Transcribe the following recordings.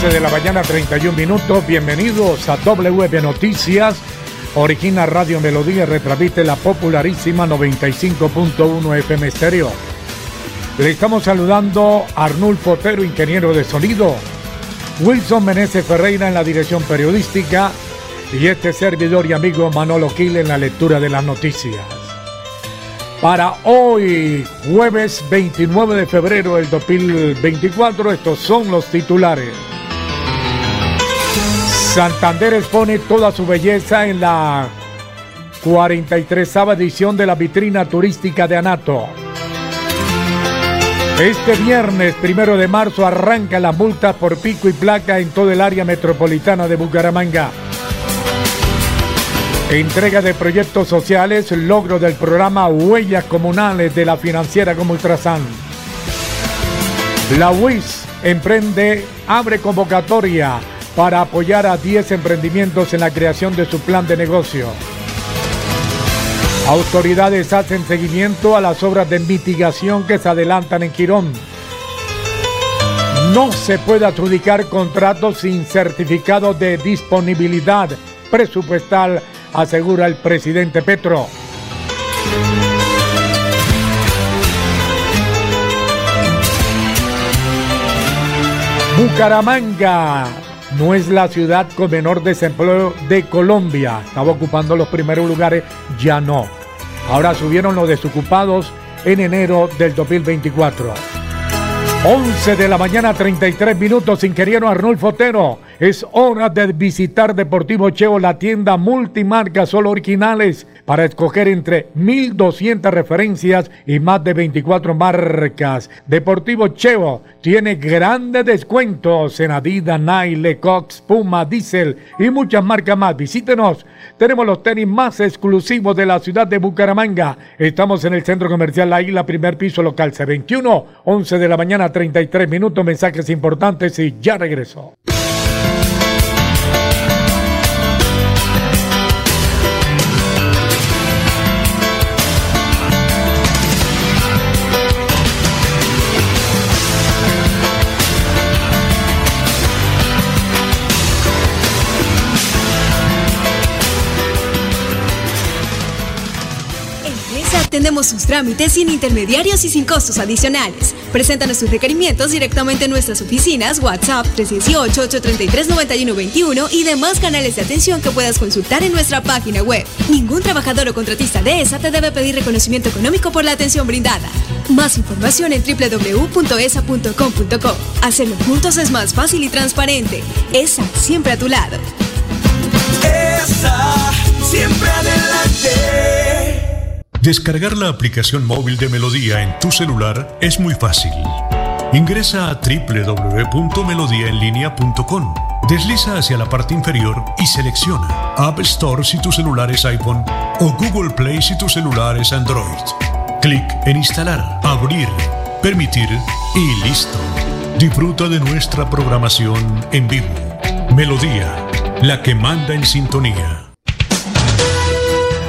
De la mañana, 31 minutos. Bienvenidos a WM Noticias. Origina Radio Melodía, retransmite la popularísima 95.1 FM Estéreo. Le estamos saludando a Arnulfo Otero, ingeniero de sonido, Wilson Meneses Ferreira en la dirección periodística y este servidor y amigo Manolo Quil en la lectura de las noticias. Para hoy, jueves 29 de febrero del 2024, estos son los titulares. Santander expone toda su belleza en la 43ª edición de la vitrina turística de Anato. Este viernes, 1 de marzo, arranca las multas por pico y placa en todo el área metropolitana de Bucaramanga. Entrega de proyectos sociales, logro del programa Huellas Comunales de la financiera Comultrasan. La UIS abre convocatoria para apoyar a 10 emprendimientos en la creación de su plan de negocio. Autoridades hacen seguimiento a las obras de mitigación que se adelantan en Quirón. No se puede adjudicar contratos sin certificado de disponibilidad presupuestal, asegura el presidente Petro. Bucaramanga no es la ciudad con menor desempleo de Colombia. Estaba ocupando los primeros lugares, ya no. Ahora subieron los desocupados en enero del 2024. 11 de la mañana, 33 minutos, ingeniero Arnulfo Otero. Es hora de visitar Deportivo Cheo, la tienda multimarca solo originales, para escoger entre 1.200 referencias y más de 24 marcas. Deportivo Cheo tiene grandes descuentos en Adidas, Nike, Lecoq, Puma, Diesel y muchas marcas más. Visítenos. Tenemos los tenis más exclusivos de la ciudad de Bucaramanga. Estamos en el Centro Comercial La Isla, primer piso, local C21. 11 de la mañana, 33 minutos, mensajes importantes y ya regreso. Atendemos sus trámites sin intermediarios y sin costos adicionales. Preséntanos sus requerimientos directamente en nuestras oficinas, WhatsApp 318-833-9121 y demás canales de atención que puedas consultar en nuestra página web. Ningún trabajador o contratista de ESA te debe pedir reconocimiento económico por la atención brindada. Más información en www.esa.com.co. Hacerlo juntos es más fácil y transparente. ESA, siempre a tu lado. ESA, siempre adelante. Descargar la aplicación móvil de Melodía en tu celular es muy fácil. Ingresa a www.melodiaenlinea.com, desliza hacia la parte inferior y selecciona App Store si tu celular es iPhone o Google Play si tu celular es Android. Clic en Instalar, Abrir, Permitir y listo. Disfruta de nuestra programación en vivo. Melodía, la que manda en sintonía.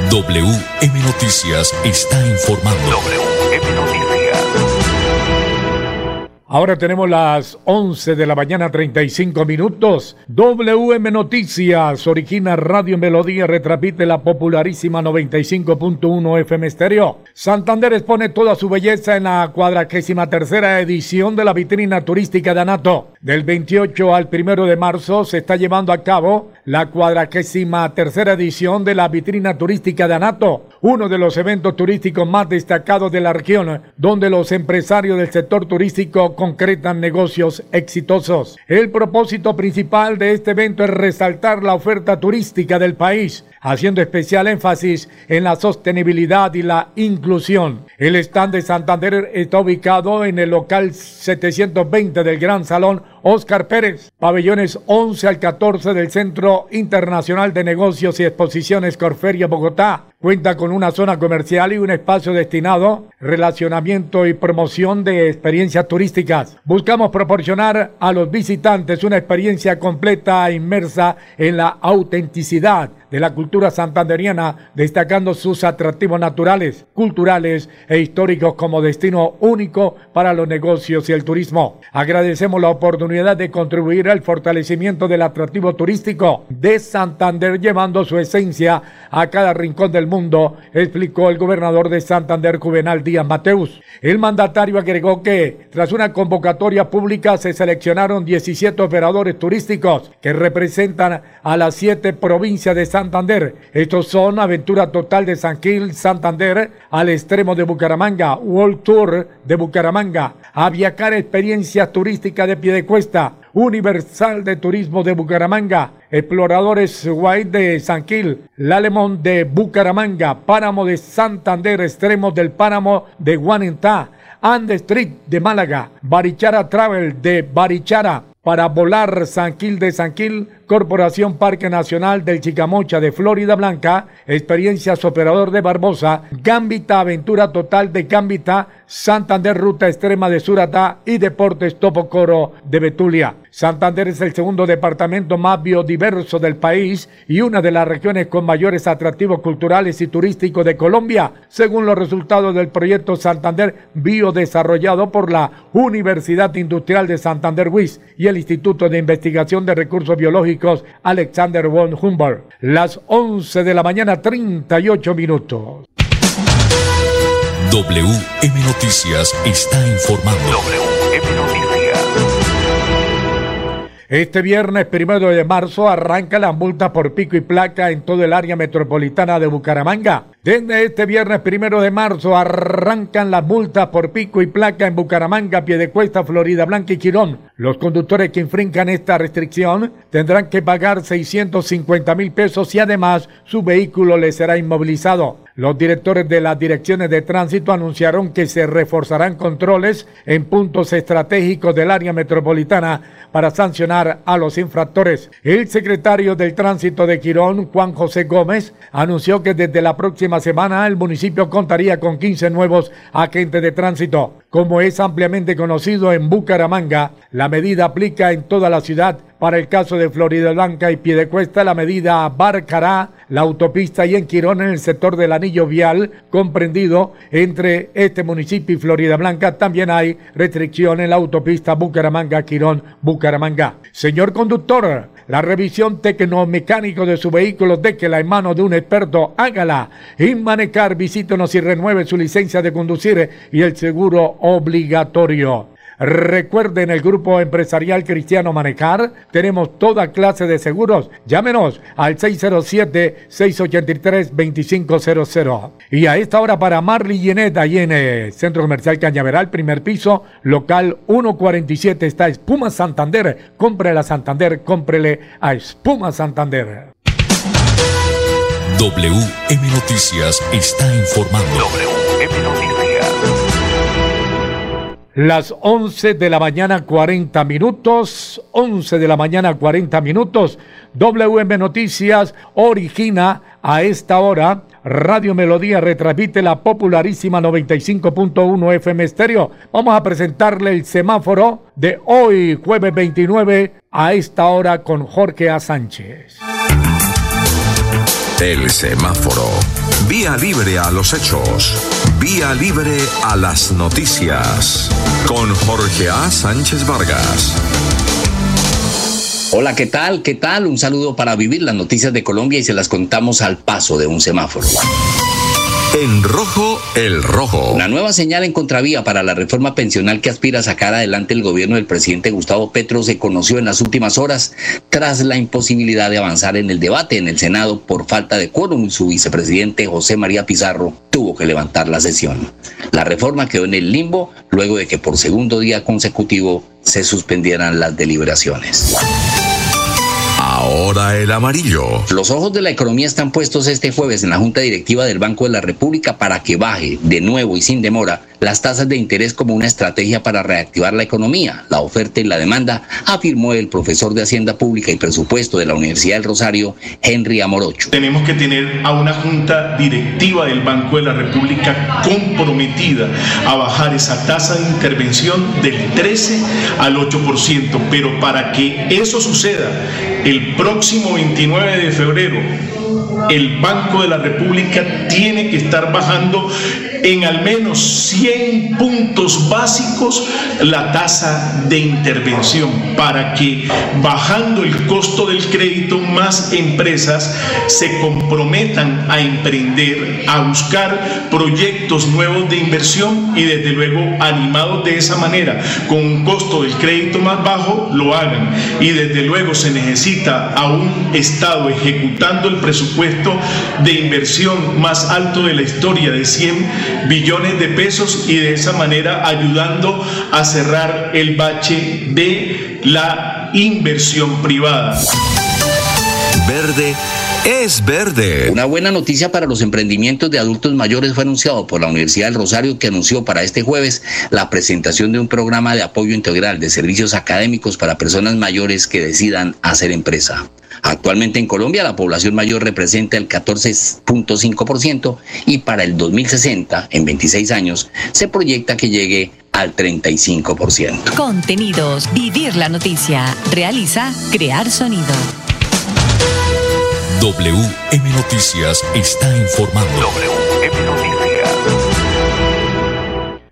WM Noticias está informando. WM Noticias. Ahora tenemos las 11 de la mañana, 35 minutos. WM Noticias, origina Radio Melodía, retransmite la popularísima 95.1 FM Estéreo. Santander expone toda su belleza en la 43ª edición de la vitrina turística de Anato. Del 28 al 1 de marzo se está llevando a cabo la 43ª edición de la vitrina turística de Anato, uno de los eventos turísticos más destacados de la región, donde los empresarios del sector turístico concretan negocios exitosos. El propósito principal de este evento es resaltar la oferta turística del país, haciendo especial énfasis en la sostenibilidad y la inclusión. El stand de Santander está ubicado en el local 720 del Gran Salón Óscar Pérez, pabellones 11 al 14 del Centro Internacional de Negocios y Exposiciones Corferia, Bogotá. Cuenta con una zona comercial y un espacio destinado a relacionamiento y promoción de experiencias turísticas. Buscamos proporcionar a los visitantes una experiencia completa e inmersa en la autenticidad de la cultura santandereana, destacando sus atractivos naturales, culturales e históricos como destino único para los negocios y el turismo. Agradecemos la oportunidad de contribuir al fortalecimiento del atractivo turístico de Santander, llevando su esencia a cada rincón del mundo, explicó el gobernador de Santander, Juvenal Díaz Mateus. El mandatario agregó que, tras una convocatoria pública, se seleccionaron 17 operadores turísticos que representan a las 7 provincias de Santander. Estos son Aventura Total de San Gil, Santander, Al Extremo de Bucaramanga, World Tour de Bucaramanga, Aviacar Experiencias Turísticas de Piedecuesta, Universal de Turismo de Bucaramanga, Exploradores UIS de San Gil, Lalemón de Bucaramanga, Páramo de Santander, Extremos del Páramo de Guanentá, And Street de Málaga, Barichara Travel de Barichara, Para Volar San Gil de San Gil, Corporación Parque Nacional del Chicamocha de Florida Blanca, Experiencias Operador de Barbosa, Gambita Aventura Total de Gambita, Santander Ruta Extrema de Suratá y Deportes Topocoro de Betulia. Santander es el segundo departamento más biodiverso del país y una de las regiones con mayores atractivos culturales y turísticos de Colombia, según los resultados del proyecto Santander Bio, desarrollado por la Universidad Industrial de Santander UIS y el Instituto de Investigación de Recursos Biológicos Alexander Von Humboldt. Las 11 de la mañana, 38 minutos. WM Noticias está informando. WM Noticias. Este viernes 1 de marzo arranca la multa por pico y placa en todo el área metropolitana de Bucaramanga. Desde este viernes 1 de marzo arrancan las multas por pico y placa en Bucaramanga, Piedecuesta, Florida Blanca y Quirón. Los conductores que infrinjan esta restricción tendrán que pagar 650.000 pesos y además su vehículo les será inmovilizado. Los directores de las direcciones de tránsito anunciaron que se reforzarán controles en puntos estratégicos del área metropolitana para sancionar a los infractores. El secretario del Tránsito de Quirón, Juan José Gómez, anunció que desde la próxima semana el municipio contaría con 15 nuevos agentes de tránsito. Como es ampliamente conocido en Bucaramanga, la medida aplica en toda la ciudad. Para el caso de Florida Blanca y Piedecuesta, la medida abarcará la autopista y en Quirón en el sector del anillo vial comprendido entre este municipio y Florida Blanca. También hay restricción en la autopista Bucaramanga-Quirón-Bucaramanga. Señor conductor, la revisión tecnomecánico de su vehículo déjela en manos de un experto. Hágala. Inmanecar, visítenos y renueve su licencia de conducir y el seguro obligatorio. Recuerden, el Grupo Empresarial Cristiano Manejar, tenemos toda clase de seguros. Llámenos al 607-683-2500. Y a esta hora para Marley Yenet, ahí en el Centro Comercial Cañaveral, primer piso, local 147, está Espuma Santander. Cómprele a Santander, cómprele a Espuma Santander. WM Noticias está informando. WM Noticias. Las 11 de la mañana, 40 minutos, 11 de la mañana, 40 minutos. WM Noticias origina a esta hora. Radio Melodía retransmite la popularísima 95.1 FM Estéreo. Vamos a presentarle el semáforo de hoy, jueves 29, a esta hora con Jorge A. Sánchez. El semáforo. Vía libre a los hechos. Vía libre a las noticias, con Jorge A. Sánchez Vargas. Hola, ¿qué tal? ¿Qué tal? Un saludo para vivir las noticias de Colombia y se las contamos al paso de un semáforo. En rojo, el rojo. Una nueva señal en contravía para la reforma pensional que aspira a sacar adelante el gobierno del presidente Gustavo Petro se conoció en las últimas horas tras la imposibilidad de avanzar en el debate en el Senado por falta de quórum. Su vicepresidente José María Pizarro tuvo que levantar la sesión. La reforma quedó en el limbo luego de que por segundo día consecutivo se suspendieran las deliberaciones. Ahora el amarillo. Los ojos de la economía están puestos este jueves en la Junta Directiva del Banco de la República para que baje, de nuevo y sin demora, las tasas de interés como una estrategia para reactivar la economía, la oferta y la demanda, afirmó el profesor de Hacienda Pública y Presupuesto de la Universidad del Rosario, Henry Amorocho. Tenemos que tener a una Junta Directiva del Banco de la República comprometida a bajar esa tasa de intervención del 13 al 8%, pero para que eso suceda, el próximo 29 de febrero, el Banco de la República tiene que estar bajando en al menos 100 puntos básicos la tasa de intervención para que, bajando el costo del crédito, más empresas se comprometan a emprender, a buscar proyectos nuevos de inversión y, desde luego, animados de esa manera, con un costo del crédito más bajo, lo hagan. Y, desde luego, se necesita a un Estado ejecutando el presupuesto de inversión más alto de la historia, de 100 billones de pesos, y de esa manera ayudando a cerrar el bache de la inversión privada. Verde es verde. Una buena noticia para los emprendimientos de adultos mayores fue anunciado por la Universidad del Rosario, que anunció para este jueves la presentación de un programa de apoyo integral de servicios académicos para personas mayores que decidan hacer empresa. Actualmente en Colombia la población mayor representa el 14.5% y para el 2060, en 26 años, se proyecta que llegue al 35%. Contenidos, vivir la noticia, realiza Crear Sonido. WM Noticias está informando. WM Noticias.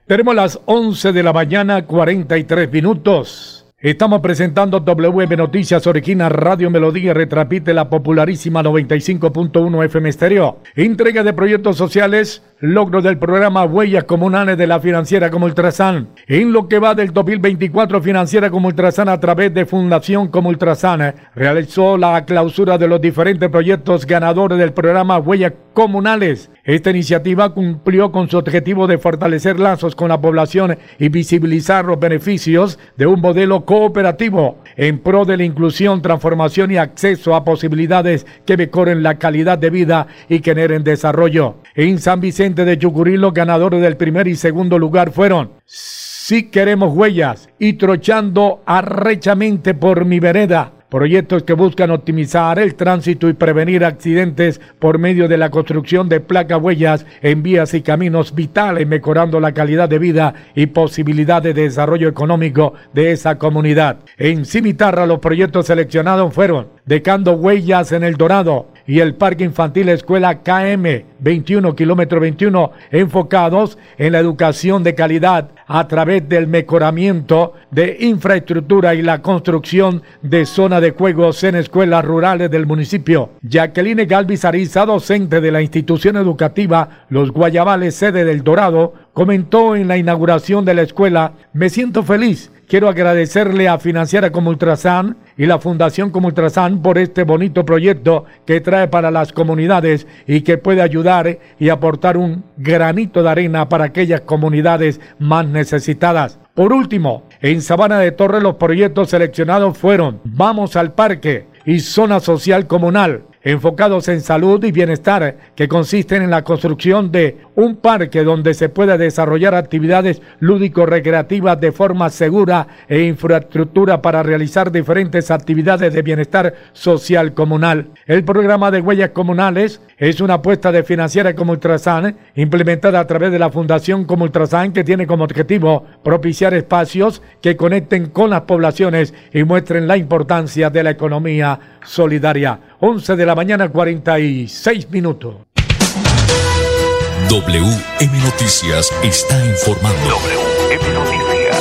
Tenemos las 11 de la mañana, 43 minutos. Estamos presentando WM Noticias, origina Radio Melodía, retransmite la popularísima 95.1 FM Estéreo. Entrega de proyectos sociales, logro del programa Huellas Comunales de la Financiera Comultrasan. En lo que va del 2024, Financiera Comultrasan, a través de Fundación Comultrasan, realizó la clausura de los diferentes proyectos ganadores del programa Huellas Comunales. Esta iniciativa cumplió con su objetivo de fortalecer lazos con la población y visibilizar los beneficios de un modelo cooperativo en pro de la inclusión, transformación y acceso a posibilidades que mejoren la calidad de vida y generen desarrollo. En San Vicente de Yucurí, los ganadores del primer y segundo lugar fueron Si Queremos Huellas y Trochando Arrechamente por Mi Vereda, proyectos que buscan optimizar el tránsito y prevenir accidentes por medio de la construcción de placas huellas en vías y caminos vitales, mejorando la calidad de vida y posibilidad de desarrollo económico de esa comunidad. En Cimitarra, los proyectos seleccionados fueron Dejando Huellas en El Dorado y el Parque Infantil Escuela KM 21, kilómetro 21, enfocados en la educación de calidad a través del mejoramiento de infraestructura y la construcción de zona de juegos en escuelas rurales del municipio. Jacqueline Galvis Ariza, docente de la institución educativa Los Guayabales, sede del Dorado, comentó en la inauguración de la escuela: "Me siento feliz. Quiero agradecerle a Financiera Comultrasan y la Fundación Comultrasan por este bonito proyecto que trae para las comunidades y que puede ayudar y aportar un granito de arena para aquellas comunidades más necesitadas". Por último, en Sabana de Torres, los proyectos seleccionados fueron Vamos al Parque y Zona Social Comunal, enfocados en salud y bienestar, que consisten en la construcción de un parque donde se pueda desarrollar actividades lúdico-recreativas de forma segura e infraestructura para realizar diferentes actividades de bienestar social comunal. El programa de Huellas Comunales es una apuesta de Financiera Comultrasan, implementada a través de la Fundación Comultrasan, que tiene como objetivo propiciar espacios que conecten con las poblaciones y muestren la importancia de la economía solidaria. 11 de la mañana, 46 minutos. WM Noticias está informando. WM Noticias.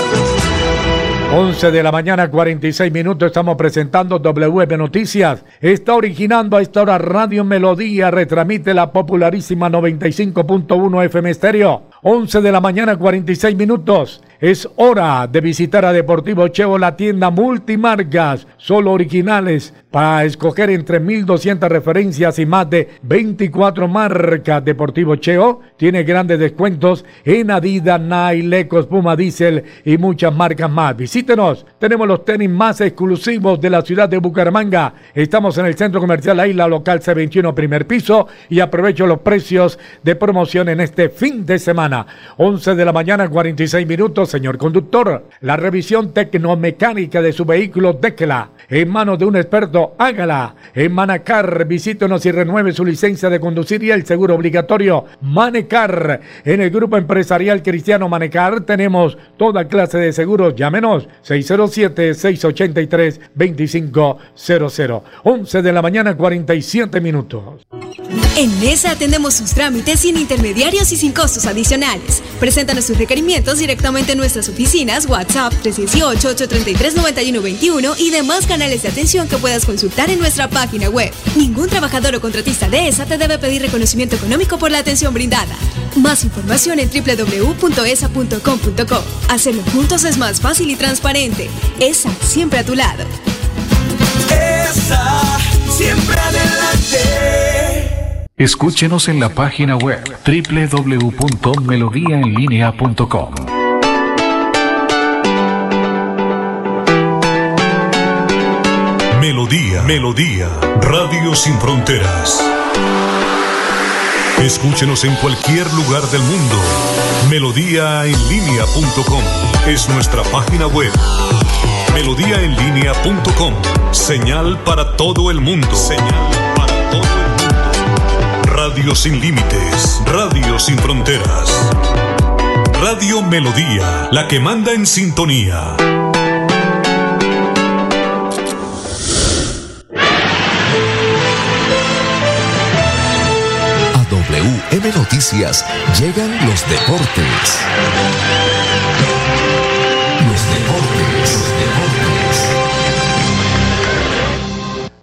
11 de la mañana, 46 minutos, estamos presentando WM Noticias. Está originando a esta hora Radio Melodía, retransmite la popularísima 95.1 FM Estéreo. 11 de la mañana, 46 minutos. Es hora de visitar a Deportivo Chevo, la tienda multimarcas, solo originales, para escoger entre 1.200 referencias y más de 24 marcas. Deportivo Chevo tiene grandes descuentos en Adidas, Nike, Lecos, Puma, Diesel y muchas marcas más. Visítenos, tenemos los tenis más exclusivos de la ciudad de Bucaramanga. Estamos en el Centro Comercial La Isla, local C21, primer piso, y aprovecho los precios de promoción en este fin de semana. 11 de la mañana, 46 minutos. Señor conductor, la revisión tecnomecánica de su vehículo, déjela en manos de un experto, hágala en Manacar. Visítenos y renueve su licencia de conducir y el seguro obligatorio. Manecar, en el grupo empresarial cristiano Manecar tenemos toda clase de seguros. Llámenos 607-683-2500. 11 de la mañana, 47 minutos. En Mesa atendemos sus trámites sin intermediarios y sin costos adicionales. Preséntanos sus requerimientos directamente en nuestras oficinas, WhatsApp 318-833-9121 y demás canales de atención que puedas consultar en nuestra página web. Ningún trabajador o contratista de ESA te debe pedir reconocimiento económico por la atención brindada. Más información en www.esa.com.co. Hacerlo juntos es más fácil y transparente. ESA, siempre a tu lado. ESA, siempre adelante. Escúchenos en la página web www.melodiaenlinea.com. Melodía, Melodía, Radio Sin Fronteras. Escúchenos en cualquier lugar del mundo. Melodiaenlinea.com es nuestra página web. Melodiaenlinea.com, señal para todo el mundo. Señal para todo el mundo. Radio Sin Límites, Radio Sin Fronteras, Radio Melodía, la que manda en sintonía. A WM Noticias llegan los deportes. Los deportes.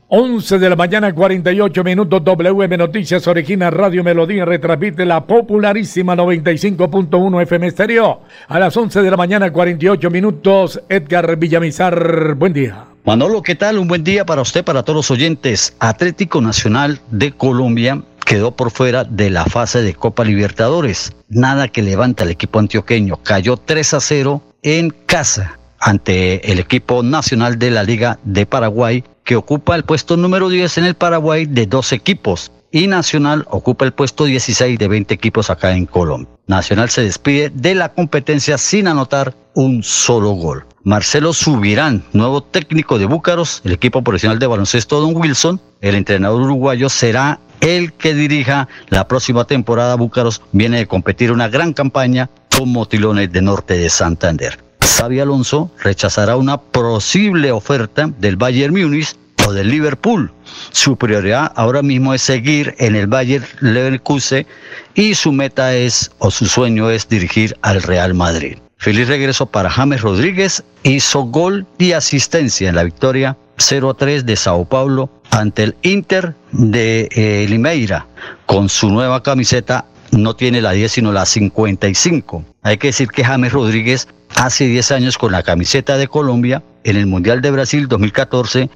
11 de la mañana, 48 minutos, WM Noticias origina Radio Melodía, retransmite la popularísima 95.1 FM Estéreo. A las 11 de la mañana, 48 minutos, Edgar Villamizar, buen día. Manolo, ¿qué tal? Un buen día para usted, para todos los oyentes. Atlético Nacional de Colombia quedó por fuera de la fase de Copa Libertadores. Nada que levanta el equipo antioqueño, cayó 3-0 en casa ante el equipo nacional de la Liga de Paraguay, que ocupa el puesto número 10 en el Paraguay de 12 equipos, y Nacional ocupa el puesto 16 de 20 equipos acá en Colombia. Nacional se despide de la competencia sin anotar un solo gol. Marcelo Subirán, nuevo técnico de Búcaros, el equipo profesional de baloncesto Don Wilson, el entrenador uruguayo, será el que dirija la próxima temporada. Búcaros viene de competir una gran campaña con Motilones de Norte de Santander. Xavi Alonso rechazará una posible oferta del Bayern Múnich o del Liverpool. Su prioridad ahora mismo es seguir en el Bayern Leverkusen y su meta es, o su sueño es, dirigir al Real Madrid. Feliz regreso para James Rodríguez, hizo gol y asistencia en la victoria 0-3 de Sao Paulo ante el Inter de Limeira. Con su nueva camiseta no tiene la 10 sino la 55. Hay que decir que James Rodríguez hace 10 años con la camiseta de Colombia en el Mundial de Brasil 2014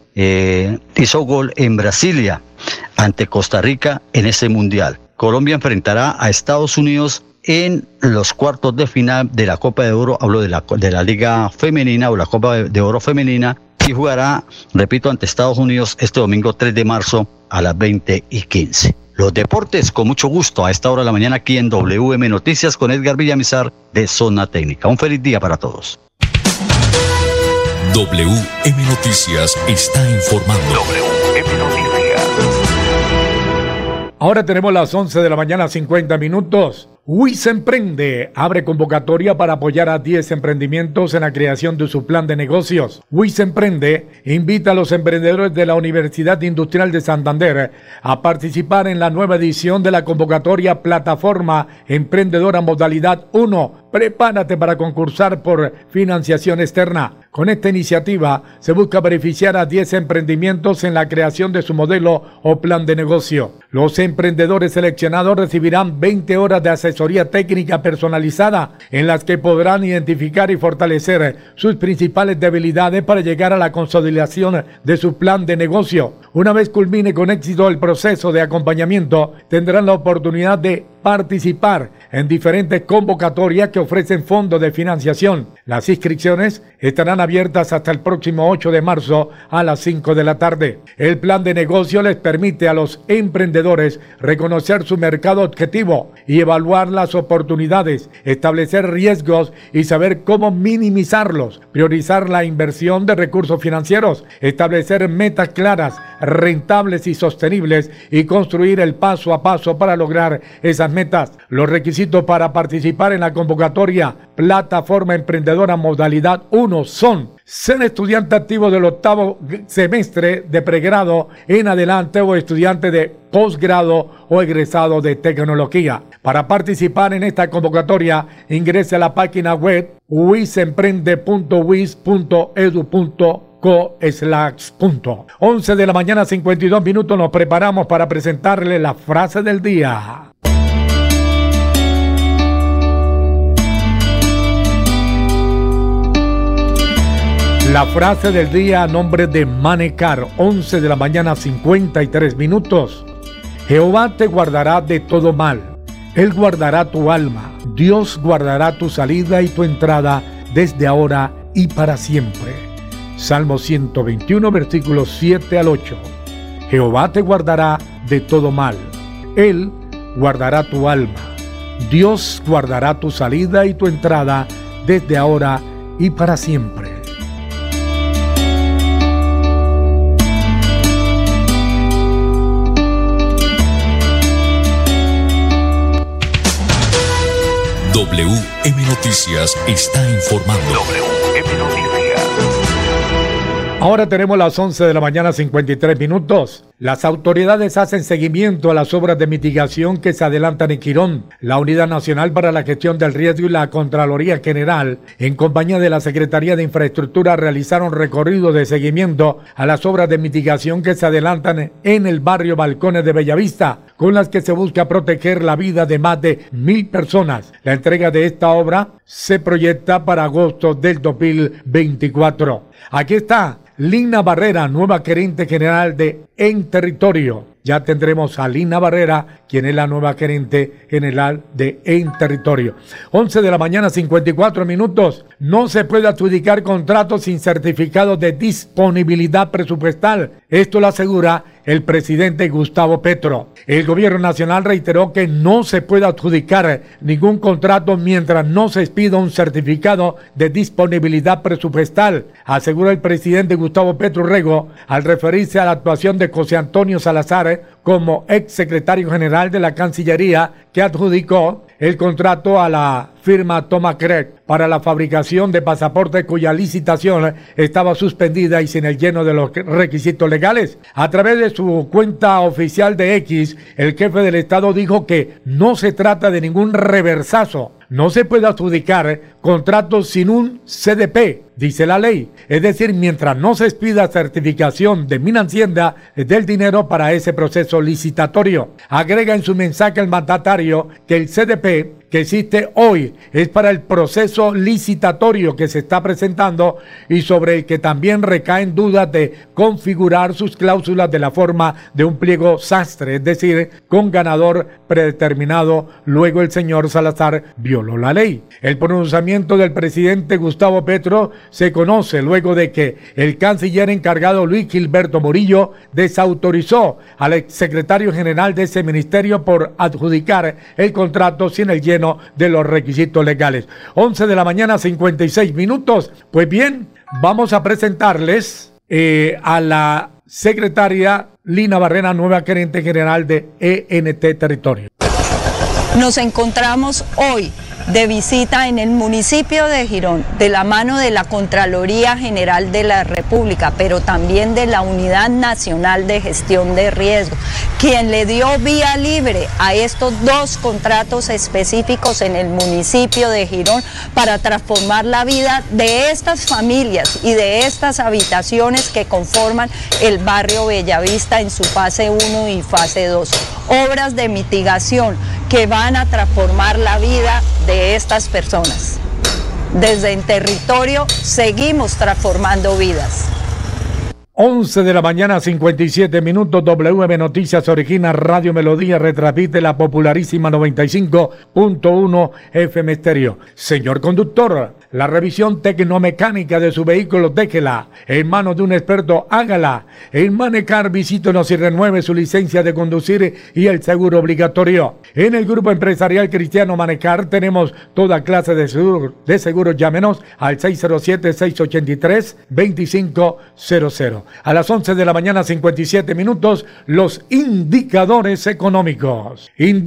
hizo gol en Brasilia ante Costa Rica en ese Mundial. Colombia enfrentará a Estados Unidos en los cuartos de final de la Copa de Oro, hablo de la Liga Femenina o la Copa de Oro Femenina, y jugará, repito, ante Estados Unidos este domingo 3 de marzo a las 20:15. Los deportes con mucho gusto a esta hora de la mañana aquí en WM Noticias con Edgar Villamizar de Zona Técnica. Un feliz día para todos. WM Noticias está informando. WM Noticias. Ahora tenemos las 11 de la mañana, 50 minutos. UIS Emprende abre convocatoria para apoyar a 10 emprendimientos en la creación de su plan de negocios. UIS Emprende invita a los emprendedores de la Universidad Industrial de Santander a participar en la nueva edición de la convocatoria Plataforma Emprendedora Modalidad 1 Prepárate para concursar por financiación externa. Con esta iniciativa se busca beneficiar a 10 emprendimientos en la creación de su modelo o plan de negocio. Los emprendedores seleccionados recibirán 20 horas de asesoría técnica personalizada en las que podrán identificar y fortalecer sus principales debilidades para llegar a la consolidación de su plan de negocio. Una vez culmine con éxito el proceso de acompañamiento, tendrán la oportunidad de participar en diferentes convocatorias que ofrecen fondos de financiación. Las inscripciones estarán abiertas hasta el próximo 8 de marzo a las 5 de la tarde. El plan de negocio les permite a los emprendedores reconocer su mercado objetivo y evaluar las oportunidades, establecer riesgos y saber cómo minimizarlos, priorizar la inversión de recursos financieros, establecer metas claras, rentables y sostenibles y construir el paso a paso para lograr esas metas. Los requisitos para participar en la convocatoria Plataforma Emprendedora Modalidad 1 son ser estudiante activo del 8º semestre de pregrado en adelante o estudiante de posgrado o egresado de tecnología. Para participar en esta convocatoria, ingrese a la página web uisemprende.uis.edu.co/. 11 de la mañana, 52 minutos, nos preparamos para presentarle la frase del día. La frase del día a nombre de Manecar, 11 de la mañana, 53 minutos. Jehová te guardará de todo mal. Él guardará tu alma. Dios guardará tu salida y tu entrada desde ahora y para siempre. Salmo 121, versículos 7 al 8. Jehová te guardará de todo mal. Él guardará tu alma. Dios guardará tu salida y tu entrada desde ahora y para siempre. WM Noticias está informando. WM Noticias. Ahora tenemos las 11 de la mañana, 53 minutos. Las autoridades hacen seguimiento a las obras de mitigación que se adelantan en Quirón. La Unidad Nacional para la Gestión del Riesgo y la Contraloría General, en compañía de la Secretaría de Infraestructura, realizaron recorrido de seguimiento a las obras de mitigación que se adelantan en el barrio Balcones de Bellavista, con las que se busca proteger la vida de más de 1.000 personas. La entrega de esta obra se proyecta para agosto del 2024. Aquí está Lina Barrera, nueva gerente general de ENT Territorio. Ya tendremos a Lina Barrera, quien es la nueva gerente general de ENT Territorio. 11 de la mañana, 54 minutos. No se puede adjudicar contratos sin certificado de disponibilidad presupuestal. Esto lo asegura el presidente Gustavo Petro. El gobierno nacional reiteró que no se puede adjudicar ningún contrato mientras no se expida un certificado de disponibilidad presupuestal, aseguró el presidente Gustavo Petro Rego al referirse a la actuación de José Antonio Salazar como exsecretario general de la Cancillería, que adjudicó el contrato a la firma Thomas Greg para la fabricación de pasaportes cuya licitación estaba suspendida y sin el lleno de los requisitos legales. A través de su cuenta oficial de X, el jefe del Estado dijo que no se trata de ningún reversazo. No se puede adjudicar contratos sin un CDP, dice la ley. Es decir, mientras no se expida certificación de Minhacienda del dinero para ese proceso licitatorio. Agrega en su mensaje el mandatario que el CDP que existe hoy es para el proceso licitatorio que se está presentando y sobre el que también recaen dudas de configurar sus cláusulas de la forma de un pliego sastre, es decir, con ganador predeterminado. Luego el señor Salazar violó la ley. El pronunciamiento del presidente Gustavo Petro se conoce luego de que el canciller encargado Luis Gilberto Murillo desautorizó al exsecretario general de ese ministerio por adjudicar el contrato sin el lleno de los requisitos legales. 11 de la mañana, 56 minutos. Pues bien, vamos a presentarles a la secretaria Lina Barrera, nueva gerente general de ENT Territorio. Nos encontramos hoy de visita en el municipio de Quirón, de la mano de la Contraloría General de la República, pero también de la Unidad Nacional de Gestión de Riesgo, quien le dio vía libre a estos dos contratos específicos en el municipio de Quirón para transformar la vida de estas familias y de estas habitaciones que conforman el barrio Bellavista en su fase 1 y fase 2. Obras de mitigación que van a transformar la vida de estas personas. Desde En Territorio seguimos transformando vidas. 11 de la mañana, 57 minutos. WM Noticias origina Radio Melodía, retransmite la popularísima 95.1 FM Estéreo. Señor conductor, la revisión tecnomecánica de su vehículo déjela en manos de un experto, hágala en Manecar. Visítenos y renueve su licencia de conducir y el seguro obligatorio. En el grupo empresarial cristiano Manecar tenemos toda clase de seguros. Llámenos al 607-683-2500. A las 11 de la mañana, 57 minutos, los indicadores económicos. El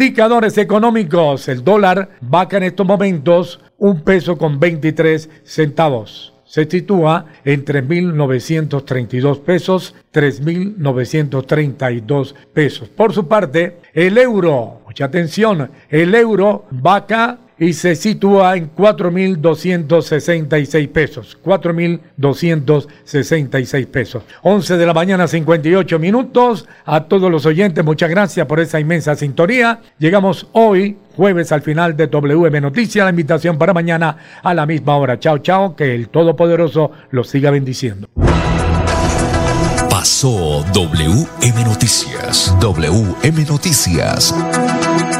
dólar vaca en estos momentos $1.23. Se sitúa en 3.932 pesos, 3.932 pesos. Por su parte, el euro, mucha atención, el euro vaca y se sitúa en 4.266 pesos, 4.266 pesos. 11 de la mañana, 58 minutos. A todos los oyentes, muchas gracias por esa inmensa sintonía. Llegamos hoy, jueves, al final de WM Noticias. La invitación para mañana a la misma hora. Chao, chao, que el Todopoderoso los siga bendiciendo. Pasó WM Noticias. WM Noticias.